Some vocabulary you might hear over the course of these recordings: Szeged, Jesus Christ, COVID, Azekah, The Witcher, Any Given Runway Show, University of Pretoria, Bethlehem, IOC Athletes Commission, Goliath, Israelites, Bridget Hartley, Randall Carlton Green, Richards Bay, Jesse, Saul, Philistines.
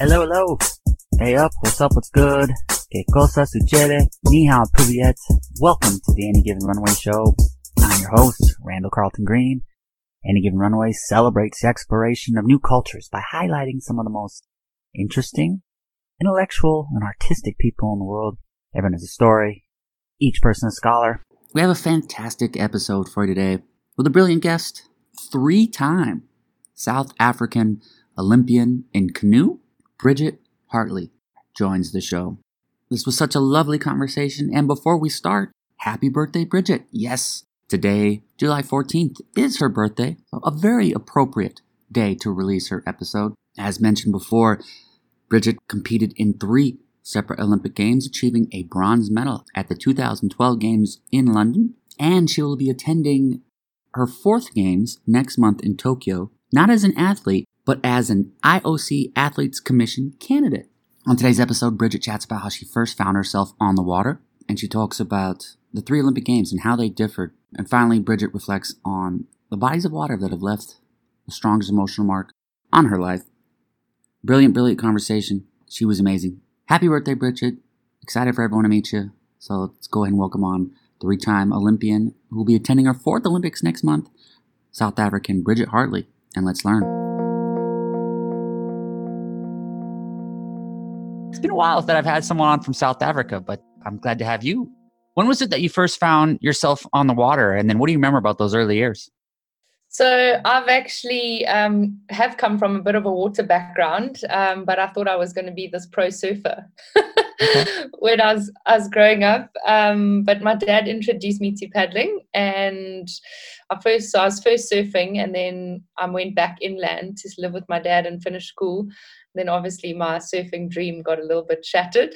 Hello, hello. Hey up, what's good? Que cosa sucede? Ni hao, Privyet. Welcome to the Any Given Runway Show. I'm your host, Randall Carlton Green. Any Given Runway celebrates the exploration of new cultures by highlighting some of the most interesting, intellectual, and artistic people in the world. Everyone has a story. Each person a scholar. We have a fantastic episode for you today with a brilliant guest, three-time South African Olympian in canoe, Bridget Hartley, joins the show. This was such a lovely conversation, and before we start, happy birthday, Bridget. Yes, today, July 14th, is her birthday, a very appropriate day to release her episode. As mentioned before, Bridget competed in three separate Olympic Games, achieving a bronze medal at the 2012 Games in London, and she will be attending her fourth Games next month in Tokyo, not as an athlete, but as an IOC Athletes Commission candidate. On today's episode, Bridget chats about how she first found herself on the water, and she talks about the three Olympic Games and how they differed. And finally, Bridget reflects on the bodies of water that have left the strongest emotional mark on her life. Brilliant, brilliant conversation. She was amazing. Happy birthday, Bridget. Excited for everyone to meet you. So let's go ahead and welcome on three-time Olympian who will be attending her fourth Olympics next month, South African Bridget Hartley, and let's learn. It's been a while that I've had someone on from South Africa, but I'm glad to have you. When was it that you first found yourself on the water? And then what do you remember about those early years? So I've actually have come from a bit of a water background, but I thought I was going to be this pro surfer when I was growing up. But my dad introduced me to paddling, and I was first surfing, and then I went back inland to live with my dad and finish school. And then obviously my surfing dream got a little bit shattered.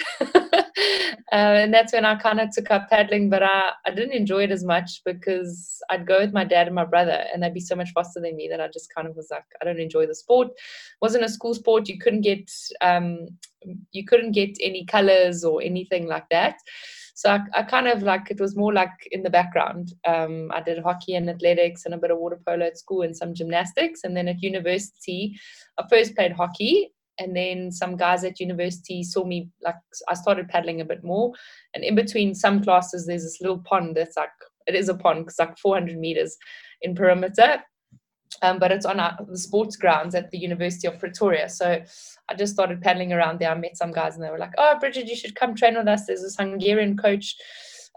And that's when I kind of took up paddling, but I didn't enjoy it as much because I'd go with my dad and my brother, and they'd be so much faster than me that I just kind of was like, I don't enjoy the sport. It wasn't a school sport. You couldn't get any colors or anything like that. So I kind of like, it was more like in the background. I did hockey and athletics and a bit of water polo at school and some gymnastics. And then at university, I first played hockey. And then some guys at university saw me, like, I started paddling a bit more. And in between some classes, there's this little pond that's like, it is a pond because like 400 meters in perimeter. But it's on the sports grounds at the University of Pretoria. So I just started paddling around there. I met some guys and they were like, oh, Bridget, you should come train with us. There's this Hungarian coach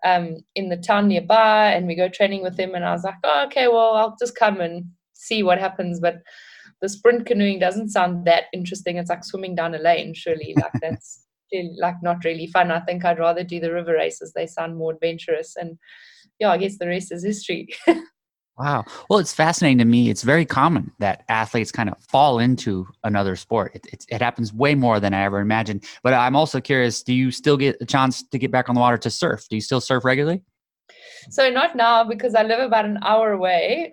in the town nearby, and we go training with him. And I was like, oh, okay, well, I'll just come and see what happens. But the sprint canoeing doesn't sound that interesting. It's like swimming down a lane, surely. Like that's like not really fun. I think I'd rather do the river races. They sound more adventurous. And yeah, I guess the rest is history. Wow. Well, it's fascinating to me. It's very common that athletes kind of fall into another sport. It happens way more than I ever imagined. But I'm also curious, do you still get a chance to get back on the water to surf? Do you still surf regularly? So not now, because I live about an hour away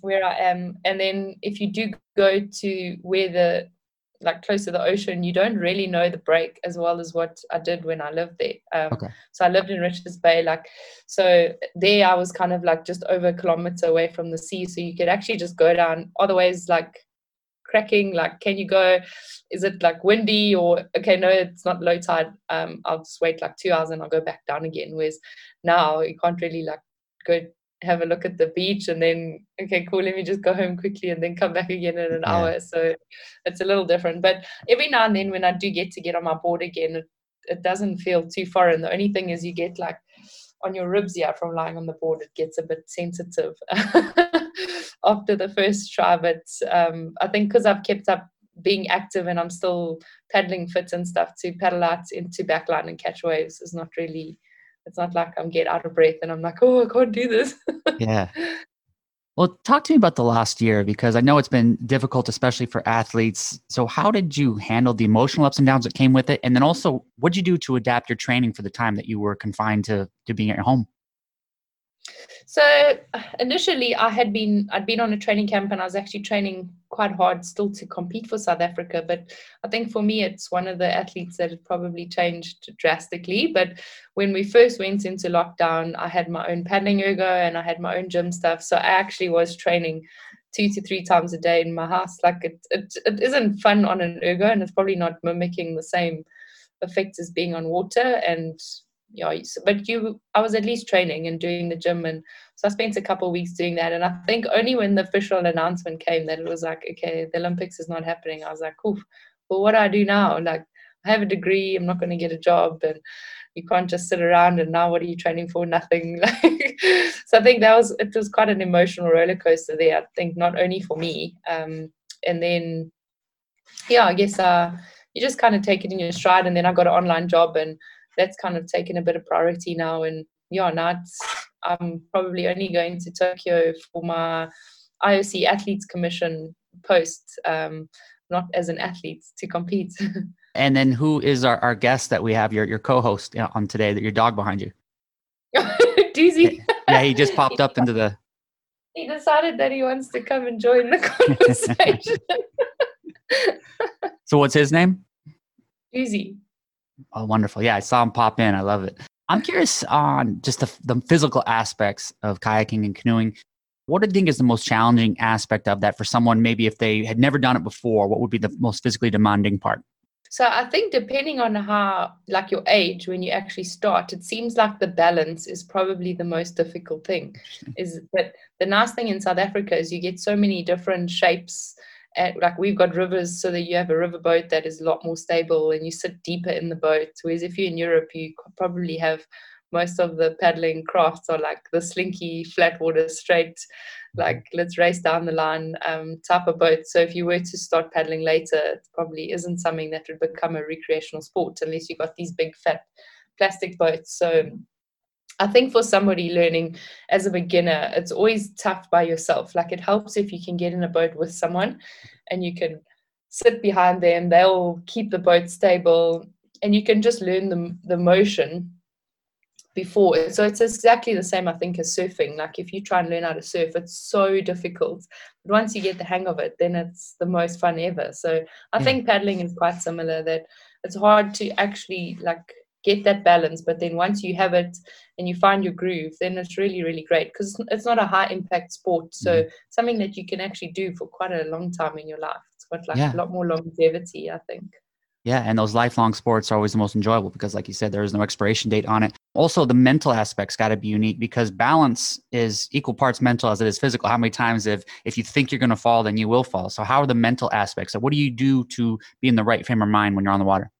where I am. And then if you do go to where close to the ocean, you don't really know the break as well as what I did when I lived there. So I lived in Richards Bay. So there I was kind of like just over a kilometer away from the sea. So you could actually just go down. Other ways, like cracking, like, can you go? Is it like windy or, okay, no, it's not low tide. I'll just wait like 2 hours and I'll go back down again. Whereas now you can't really like go have a look at the beach and then, okay, cool, let me just go home quickly and then come back again in an hour. So it's a little different. But every now and then when I do get to get on my board again, it doesn't feel too foreign. The only thing is you get like on your ribs from lying on the board, it gets a bit sensitive after the first try. But I think because I've kept up being active and I'm still paddling fit and stuff, to paddle out into backline and catch waves is not really... It's not like I'm get out of breath and I'm like, oh, I can't do this. Yeah. Well, talk to me about the last year, because I know it's been difficult, especially for athletes. So how did you handle the emotional ups and downs that came with it? And then also, what did you do to adapt your training for the time that you were confined to being at home? So initially I'd been on a training camp, and I was actually training quite hard still to compete for South Africa. But I think for me, it's one of the athletes that had probably changed drastically. But when we first went into lockdown, I had my own paddling ergo and I had my own gym stuff. So I actually was training 2 to 3 times a day in my house. Like it isn't fun on an ergo, and it's probably not mimicking the same effect as being on water. And yeah, but I was at least training and doing the gym, and so I spent a couple of weeks doing that. And I think only when the official announcement came that it was like, okay, the Olympics is not happening, I was like, oof, well, what do I do now? Like, I have a degree, I'm not going to get a job, and you can't just sit around, and now what are you training for? Nothing. Like, so I think it was quite an emotional roller coaster there, I think, not only for me. And then, yeah, I guess you just kind of take it in your stride. And then I got an online job, and that's kind of taken a bit of priority now. And yeah, now I'm probably only going to Tokyo for my IOC Athletes Commission post, not as an athlete, to compete. And then who is our guest that we have, your co-host on today, that your dog behind you? Doozy. Yeah, he just popped up into the... He decided that he wants to come and join the conversation. So what's his name? Doozy. Oh, wonderful. Yeah, I saw him pop in. I love it. I'm curious on just the physical aspects of kayaking and canoeing. What do you think is the most challenging aspect of that for someone, maybe if they had never done it before? What would be the most physically demanding part? So I think depending on how, like your age, when you actually start, it seems like the balance is probably the most difficult thing. Is that the nice thing in South Africa is you get so many different shapes. Like we've got rivers, so that you have a riverboat that is a lot more stable and you sit deeper in the boat. Whereas if you're in Europe, you probably have most of the paddling crafts are like the slinky, flat water, straight, like let's race down the line type of boat. So if you were to start paddling later, it probably isn't something that would become a recreational sport unless you got these big fat plastic boats. So I think for somebody learning as a beginner, it's always tough by yourself. Like it helps if you can get in a boat with someone and you can sit behind them, they'll keep the boat stable, and you can just learn the motion before. So it's exactly the same, I think, as surfing. Like if you try and learn how to surf, it's so difficult, but once you get the hang of it, then it's the most fun ever. So I think paddling is quite similar, that it's hard to actually like get that balance, but then once you have it and you find your groove, then it's really, really great, because it's not a high impact sport, so something that you can actually do for quite a long time in your life. It's got like a lot more longevity, I think. Yeah, and those lifelong sports are always the most enjoyable because, like you said, there is no expiration date on it. Also, the mental aspect's got to be unique because balance is equal parts mental as it is physical. How many times if you think you're going to fall, then you will fall. So how are the mental aspects? So what do you do to be in the right frame of mind when you're on the water?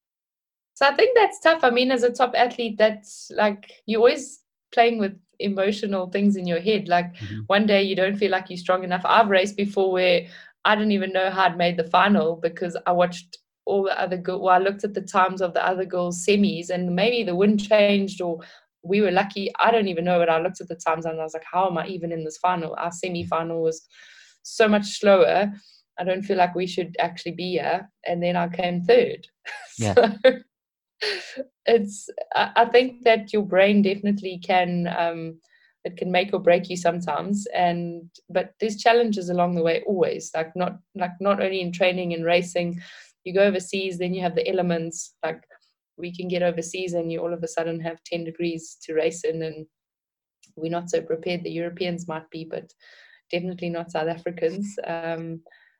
So I think that's tough. I mean, as a top athlete, that's like you're always playing with emotional things in your head. Like one day you don't feel like you're strong enough. I've raced before where I didn't even know how I'd made the final because I watched all the other girls. Well, I looked at the times of the other girls' semis, and maybe the wind changed, or we were lucky. I don't even know, but I looked at the times and I was like, how am I even in this final? Our semi-final was so much slower. I don't feel like we should actually be here. And then I came third. Yeah. So I think that your brain definitely can, it can make or break you sometimes, but there's challenges along the way always. Like not only in training and racing. You go overseas, then you have the elements. Like we can get overseas and you all of a sudden have 10 degrees to race in, and we're not so prepared. The Europeans might be, but definitely not South Africans. And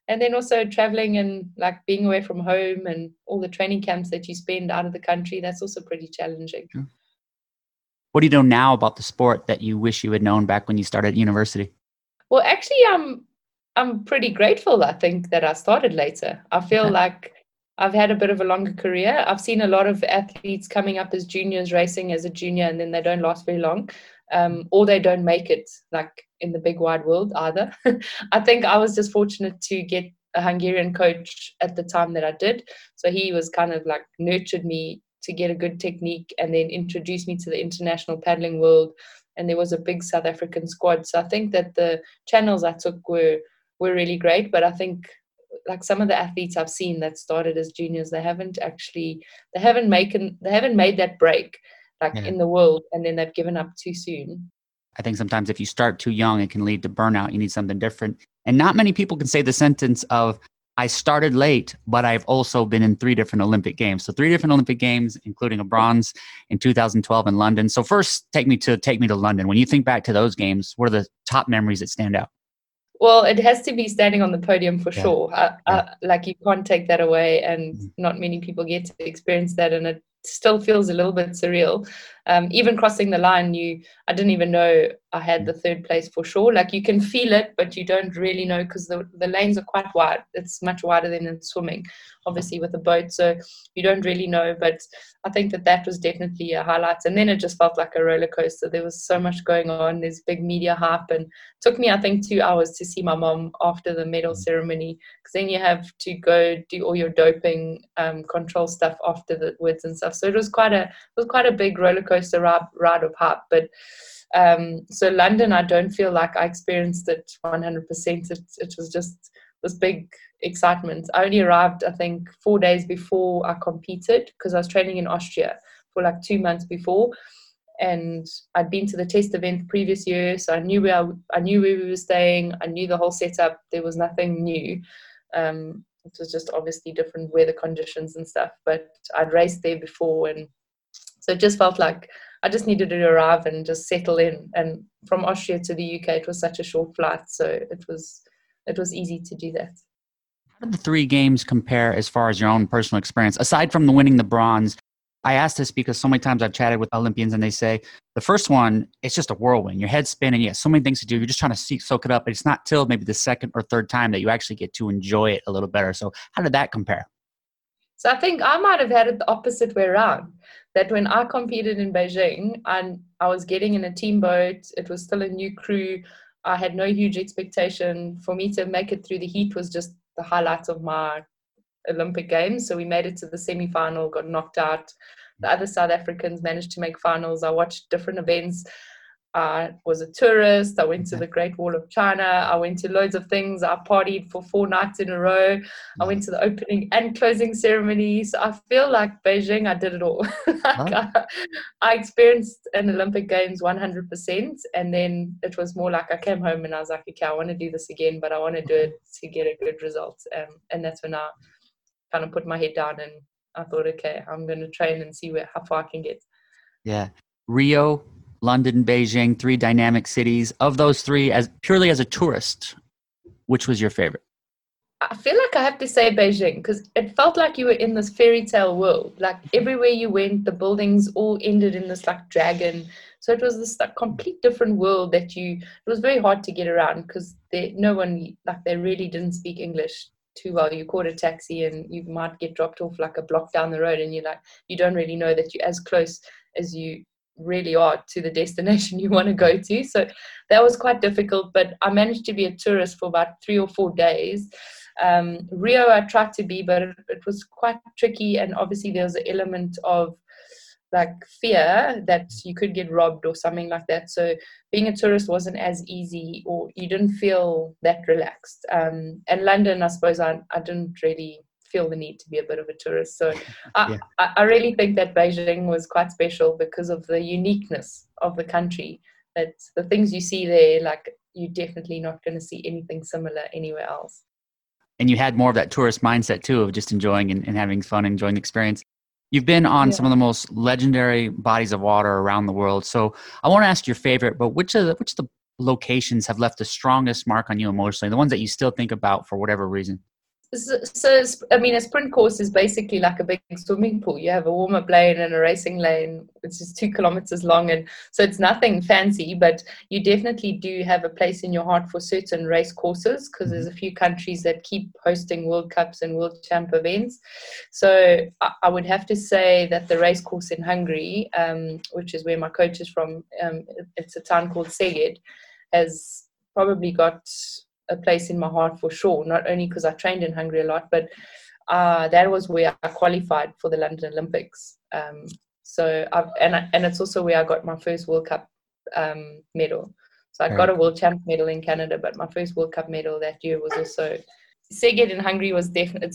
then also traveling and like being away from home and all the training camps that you spend out of the country, that's also pretty challenging. What do you know now about the sport that you wish you had known back when you started university? Well, actually, I'm pretty grateful, I think, that I started later. I feel like I've had a bit of a longer career. I've seen a lot of athletes coming up as juniors, racing as a junior, and then they don't last very long, or they don't make it, like, in the big wide world either. I think I was just fortunate to get a Hungarian coach at the time that I did. So he was kind of, like, nurtured me to get a good technique and then introduced me to the international paddling world. And there was a big South African squad. So I think that the channels I took were really great, but I think like some of the athletes I've seen that started as juniors, they haven't made that break in the world, and then they've given up too soon. I think sometimes if you start too young, it can lead to burnout. You need something different. And not many people can say the sentence of, I started late, but I've also been in 3 different Olympic Games. So 3 different Olympic Games, including a bronze in 2012 in London. So first, take me to London. When you think back to those games, what are the top memories that stand out? Well, it has to be standing on the podium for sure. Like you can't take that away, and not many people get to experience that, and it still feels a little bit surreal. Even crossing the line, I didn't even know I had the third place for sure. Like you can feel it, but you don't really know because the lanes are quite wide. It's much wider than in swimming, obviously, with a boat. So you don't really know, but I think that was definitely a highlight. And then it just felt like a roller coaster. There was so much going on. There's big media hype, and it took me, I think, 2 hours to see my mom after the medal ceremony, because then you have to go do all your doping control stuff afterwards and stuff. So it was quite a big roller coaster ride of hype. But so London, I don't feel like I experienced it 100%. It was just this big excitement. I only arrived, I think, 4 days before I competed, because I was training in Austria for like 2 months before, and I'd been to the test event the previous year, so I knew where we were staying. I knew the whole setup. There was nothing new. It was just obviously different weather conditions and stuff, but I'd raced there before, and so it just felt like I just needed to arrive and just settle in. And from Austria to the UK, it was such a short flight, so it was easy to do that. How did the three games compare as far as your own personal experience, aside from the winning the bronze? I asked this because so many times I've chatted with Olympians and they say, the first one, it's just a whirlwind. Your head's spinning. You have so many things to do. You're just trying to soak it up. But it's not till maybe the second or third time that you actually get to enjoy it a little better. So how did that compare? So I think I might have had it the opposite way around, that when I competed in Beijing and I was getting in a team boat, it was still a new crew. I had no huge expectation. For me to make it through the heat was just the highlight of my Olympic Games. So we made it to the semi-final, got knocked out. The other South Africans managed to make finals. I watched different events. I was a tourist. I went to the Great Wall of China. I went to loads of things. I partied for 4 nights in a row. I went to the opening and closing ceremonies. So I feel like Beijing, I did it all. I experienced an Olympic Games 100%. And then it was more like I came home and I was like, okay, I want to do this again, but I want to do it to get a good result. And that's when I kind of put my head down and I thought, okay, I'm going to train and see how far I can get. Yeah. Rio, London, Beijing, 3 dynamic cities. Of those 3, as purely as a tourist, which was your favorite? I feel like I have to say Beijing, because it felt like you were in this fairy tale world. Like everywhere you went, the buildings all ended in this like dragon. So it was this like complete different world it was very hard to get around, because they really didn't speak English too well. You caught a taxi and you might get dropped off like a block down the road, and you don't really know that you're as close as you really are to the destination you want to go to. So that was quite difficult, but I managed to be a tourist for about 3 or 4 days. Rio I tried to be, but it was quite tricky, and obviously there was an element of like fear that you could get robbed or something like that. So being a tourist wasn't as easy, or you didn't feel that relaxed. And London, I suppose I didn't really feel the need to be a bit of a tourist. So I really think that Beijing was quite special because of the uniqueness of the country, that the things you see there, like you're definitely not going to see anything similar anywhere else. And you had more of that tourist mindset too, of just enjoying and having fun, enjoying the experience. You've been on some of the most legendary bodies of water around the world. So I want to ask your favorite, but which of the locations have left the strongest mark on you emotionally, the ones that you still think about for whatever reason? So, I mean, a sprint course is basically like a big swimming pool. You have a warm-up lane and a racing lane, which is 2 kilometers long. And so it's nothing fancy, but you definitely do have a place in your heart for certain race courses, because there's a few countries that keep hosting World Cups and World Champ events. So I would have to say that the race course in Hungary, which is where my coach is from, it's a town called Szeged, has probably got a place in my heart for sure, not only because I trained in Hungary a lot, but that was where I qualified for the London Olympics. So it's also where I got my first World Cup medal. So I got a World Champ medal in Canada, but my first World Cup medal that year was also Szeged in Hungary. It's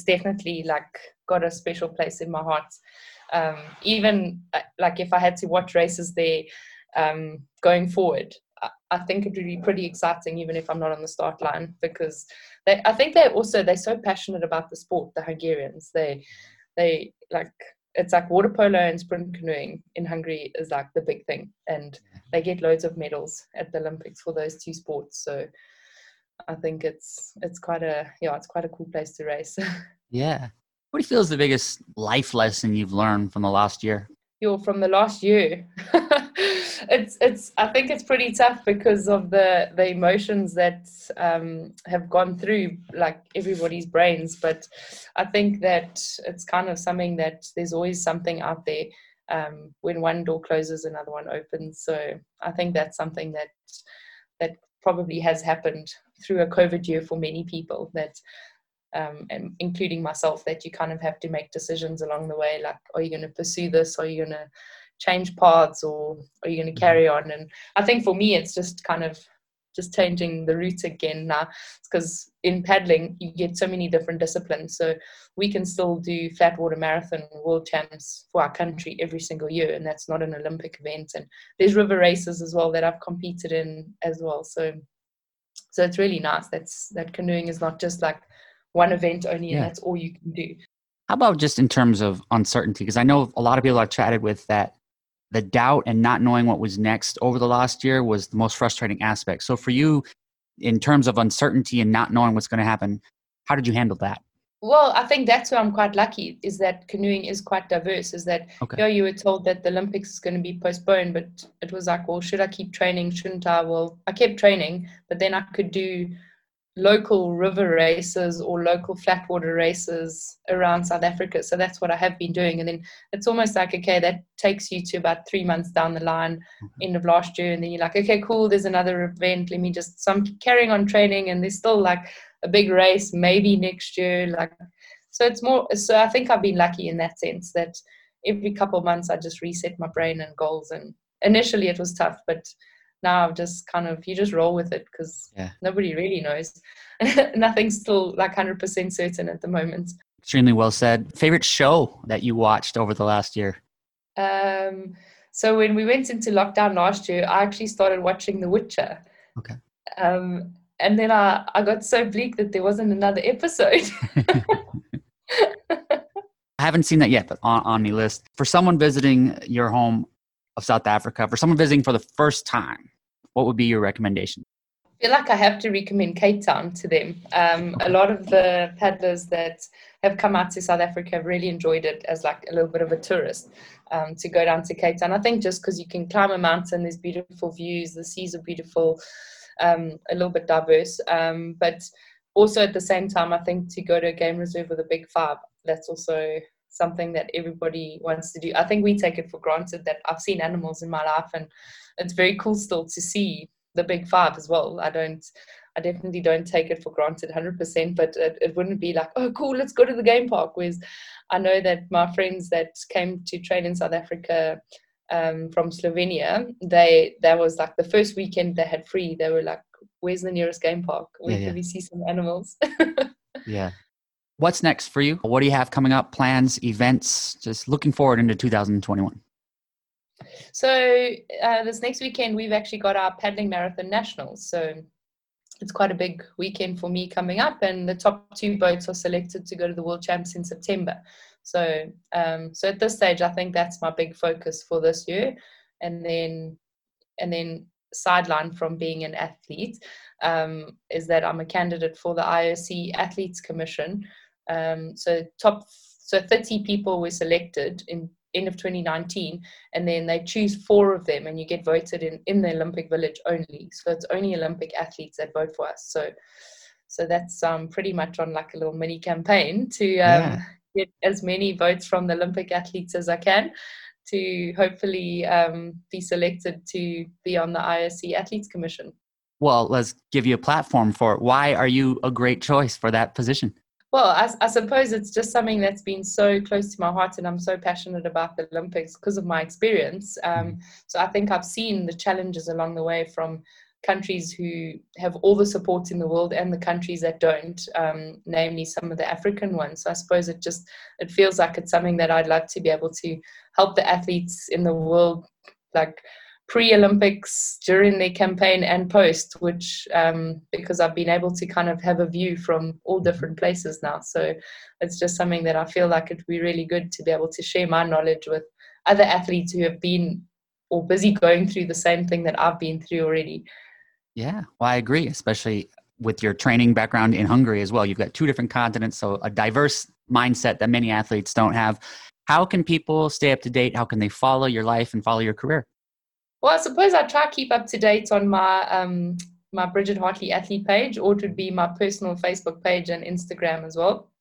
definitely like got a special place in my heart. Even like if I had to watch races there going forward, I think it would be pretty exciting, even if I'm not on the start line, because they're so passionate about the sport, the Hungarians. They like, it's like water polo and sprint canoeing in Hungary is like the big thing, and they get loads of medals at the Olympics for those 2 sports. So I think it's quite a cool place to race. Yeah. What do you feel is the biggest life lesson you've learned from the last year? From the last year. I think it's pretty tough because of the emotions that have gone through like everybody's brains. But I think that it's kind of something that there's always something out there. When one door closes, another one opens. So I think that's something that probably has happened through a COVID year for many people, that and including myself, that you kind of have to make decisions along the way, like, are you going to pursue this, are you going to change paths, or are you going to carry on? And I think for me it's just kind of just changing the route again now, because in paddling you get so many different disciplines, so we can still do flat water marathon world champs for our country every single year, and that's not an Olympic event. And there's river races as well that I've competed in as well, so it's really nice that canoeing is not just like one event only, and that's all you can do. How about just in terms of uncertainty, because I know a lot of people I've chatted with that the doubt and not knowing what was next over the last year was the most frustrating aspect. So for you, in terms of uncertainty and not knowing what's going to happen, how did you handle that? Well, I think that's where I'm quite lucky, is that canoeing is quite diverse, is that you were told that the Olympics is going to be postponed, but it was like, well, should I keep training? Shouldn't I? Well, I kept training, but then I could do local river races or local flat water races around South Africa. So that's what I have been doing. And then it's almost like, okay, that takes you to about 3 months down the line, end of last year. And then you're like, okay, cool, there's another event. Let me just, so I'm carrying on training, and there's still like a big race, maybe next year. Like, so it's more, so I think I've been lucky in that sense, that every couple of months I just reset my brain and goals. And initially it was tough, but now I've just kind of, you just roll with it, because nobody really knows. Nothing's still like 100% certain at the moment. Extremely well said. Favorite show that you watched over the last year? So when we went into lockdown last year, I actually started watching The Witcher. Okay. And then I got so bleak that there wasn't another episode. I haven't seen that yet, but on my list. For someone visiting your home of South Africa, for someone visiting for the first time, what would be your recommendation? I feel like I have to recommend Cape Town to them. A lot of the paddlers that have come out to South Africa have really enjoyed it as like a little bit of a tourist, to go down to Cape Town. I think just because you can climb a mountain, there's beautiful views, the seas are beautiful, a little bit diverse. But also at the same time, I think to go to a game reserve with a big five, that's also something that everybody wants to do. I think we take it for granted that I've seen animals in my life, and it's very cool still to see the big five as well. I definitely don't take it for granted 100%, but it wouldn't be like, oh cool, let's go to the game park. Whereas I know that my friends that came to train in South Africa from Slovenia, that was like the first weekend they had free, they were like, where's the nearest game park? Can we see some animals? Yeah. What's next for you? What do you have coming up? Plans, events? Just looking forward into 2021. So this next weekend, we've actually got our paddling marathon nationals. So it's quite a big weekend for me coming up, and the top 2 boats are selected to go to the World Champs in September. So, so at this stage, I think that's my big focus for this year. And then sideline from being an athlete is that I'm a candidate for the IOC Athletes Commission. So 30 people were selected in end of 2019, and then they choose 4 of them, and you get voted in the Olympic Village only. So it's only Olympic athletes that vote for us. So that's pretty much on like a little mini campaign to get as many votes from the Olympic athletes as I can, to hopefully be selected to be on the IOC Athletes Commission. Well, let's give you a platform for it. Why are you a great choice for that position? Well, I suppose it's just something that's been so close to my heart, and I'm so passionate about the Olympics because of my experience. So I think I've seen the challenges along the way from countries who have all the support in the world and the countries that don't, namely some of the African ones. So I suppose it feels like it's something that I'd love to be able to help the athletes in the world, like pre-Olympics, during their campaign and post, which because I've been able to kind of have a view from all different places now. So it's just something that I feel like it'd be really good to be able to share my knowledge with other athletes who have been or busy going through the same thing that I've been through already. Yeah, well, I agree, especially with your training background in Hungary as well, you've got two different continents, so a diverse mindset that many athletes don't have. How can people stay up to date? How can they follow your life and follow your career? Well, I suppose I try to keep up to date on my my Bridget Hartley athlete page, or it would be my personal Facebook page and Instagram as well.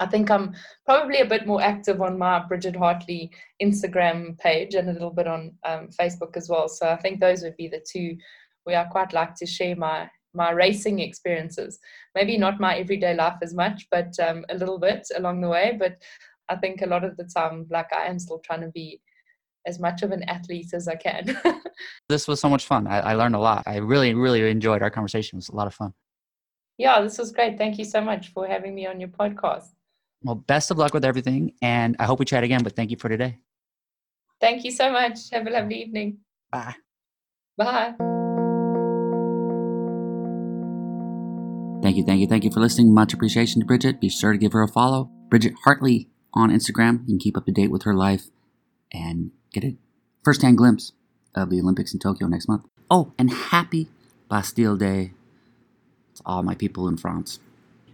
I think I'm probably a bit more active on my Bridget Hartley Instagram page and a little bit on Facebook as well. So I think those would be the two where I quite like to share my racing experiences. Maybe not my everyday life as much, but a little bit along the way. But I think a lot of the time, like, I am still trying to be as much of an athlete as I can. This was so much fun. I learned a lot. I really, really enjoyed our conversation. It was a lot of fun. Yeah, this was great. Thank you so much for having me on your podcast. Well, best of luck with everything. And I hope we chat again, but thank you for today. Thank you so much. Have a lovely evening. Bye. Bye. Thank you for listening. Much appreciation to Bridget. Be sure to give her a follow. Bridget Hartley on Instagram. You can keep up to date with her life and get a first-hand glimpse of the Olympics in Tokyo next month. Oh, and happy Bastille Day to all my people in France.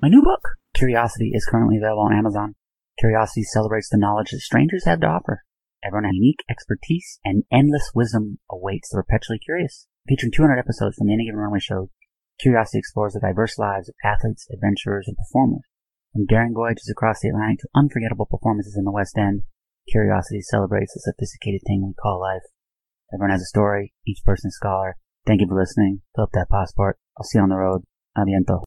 My new book, Curiosity, is currently available on Amazon. Curiosity celebrates the knowledge that strangers have to offer. Everyone has unique expertise and endless wisdom awaits the perpetually curious. Featuring 200 episodes from the Any Given Runway Show, Curiosity explores the diverse lives of athletes, adventurers, and performers. From daring voyages across the Atlantic to unforgettable performances in the West End, Curiosity celebrates the sophisticated thing we call life. Everyone has a story. Each person is a scholar. Thank you for listening. Fill up that passport. I'll see you on the road. Aviento.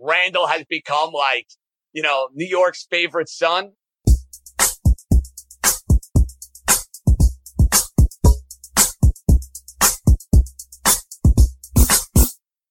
Randall has become, like, New York's favorite son.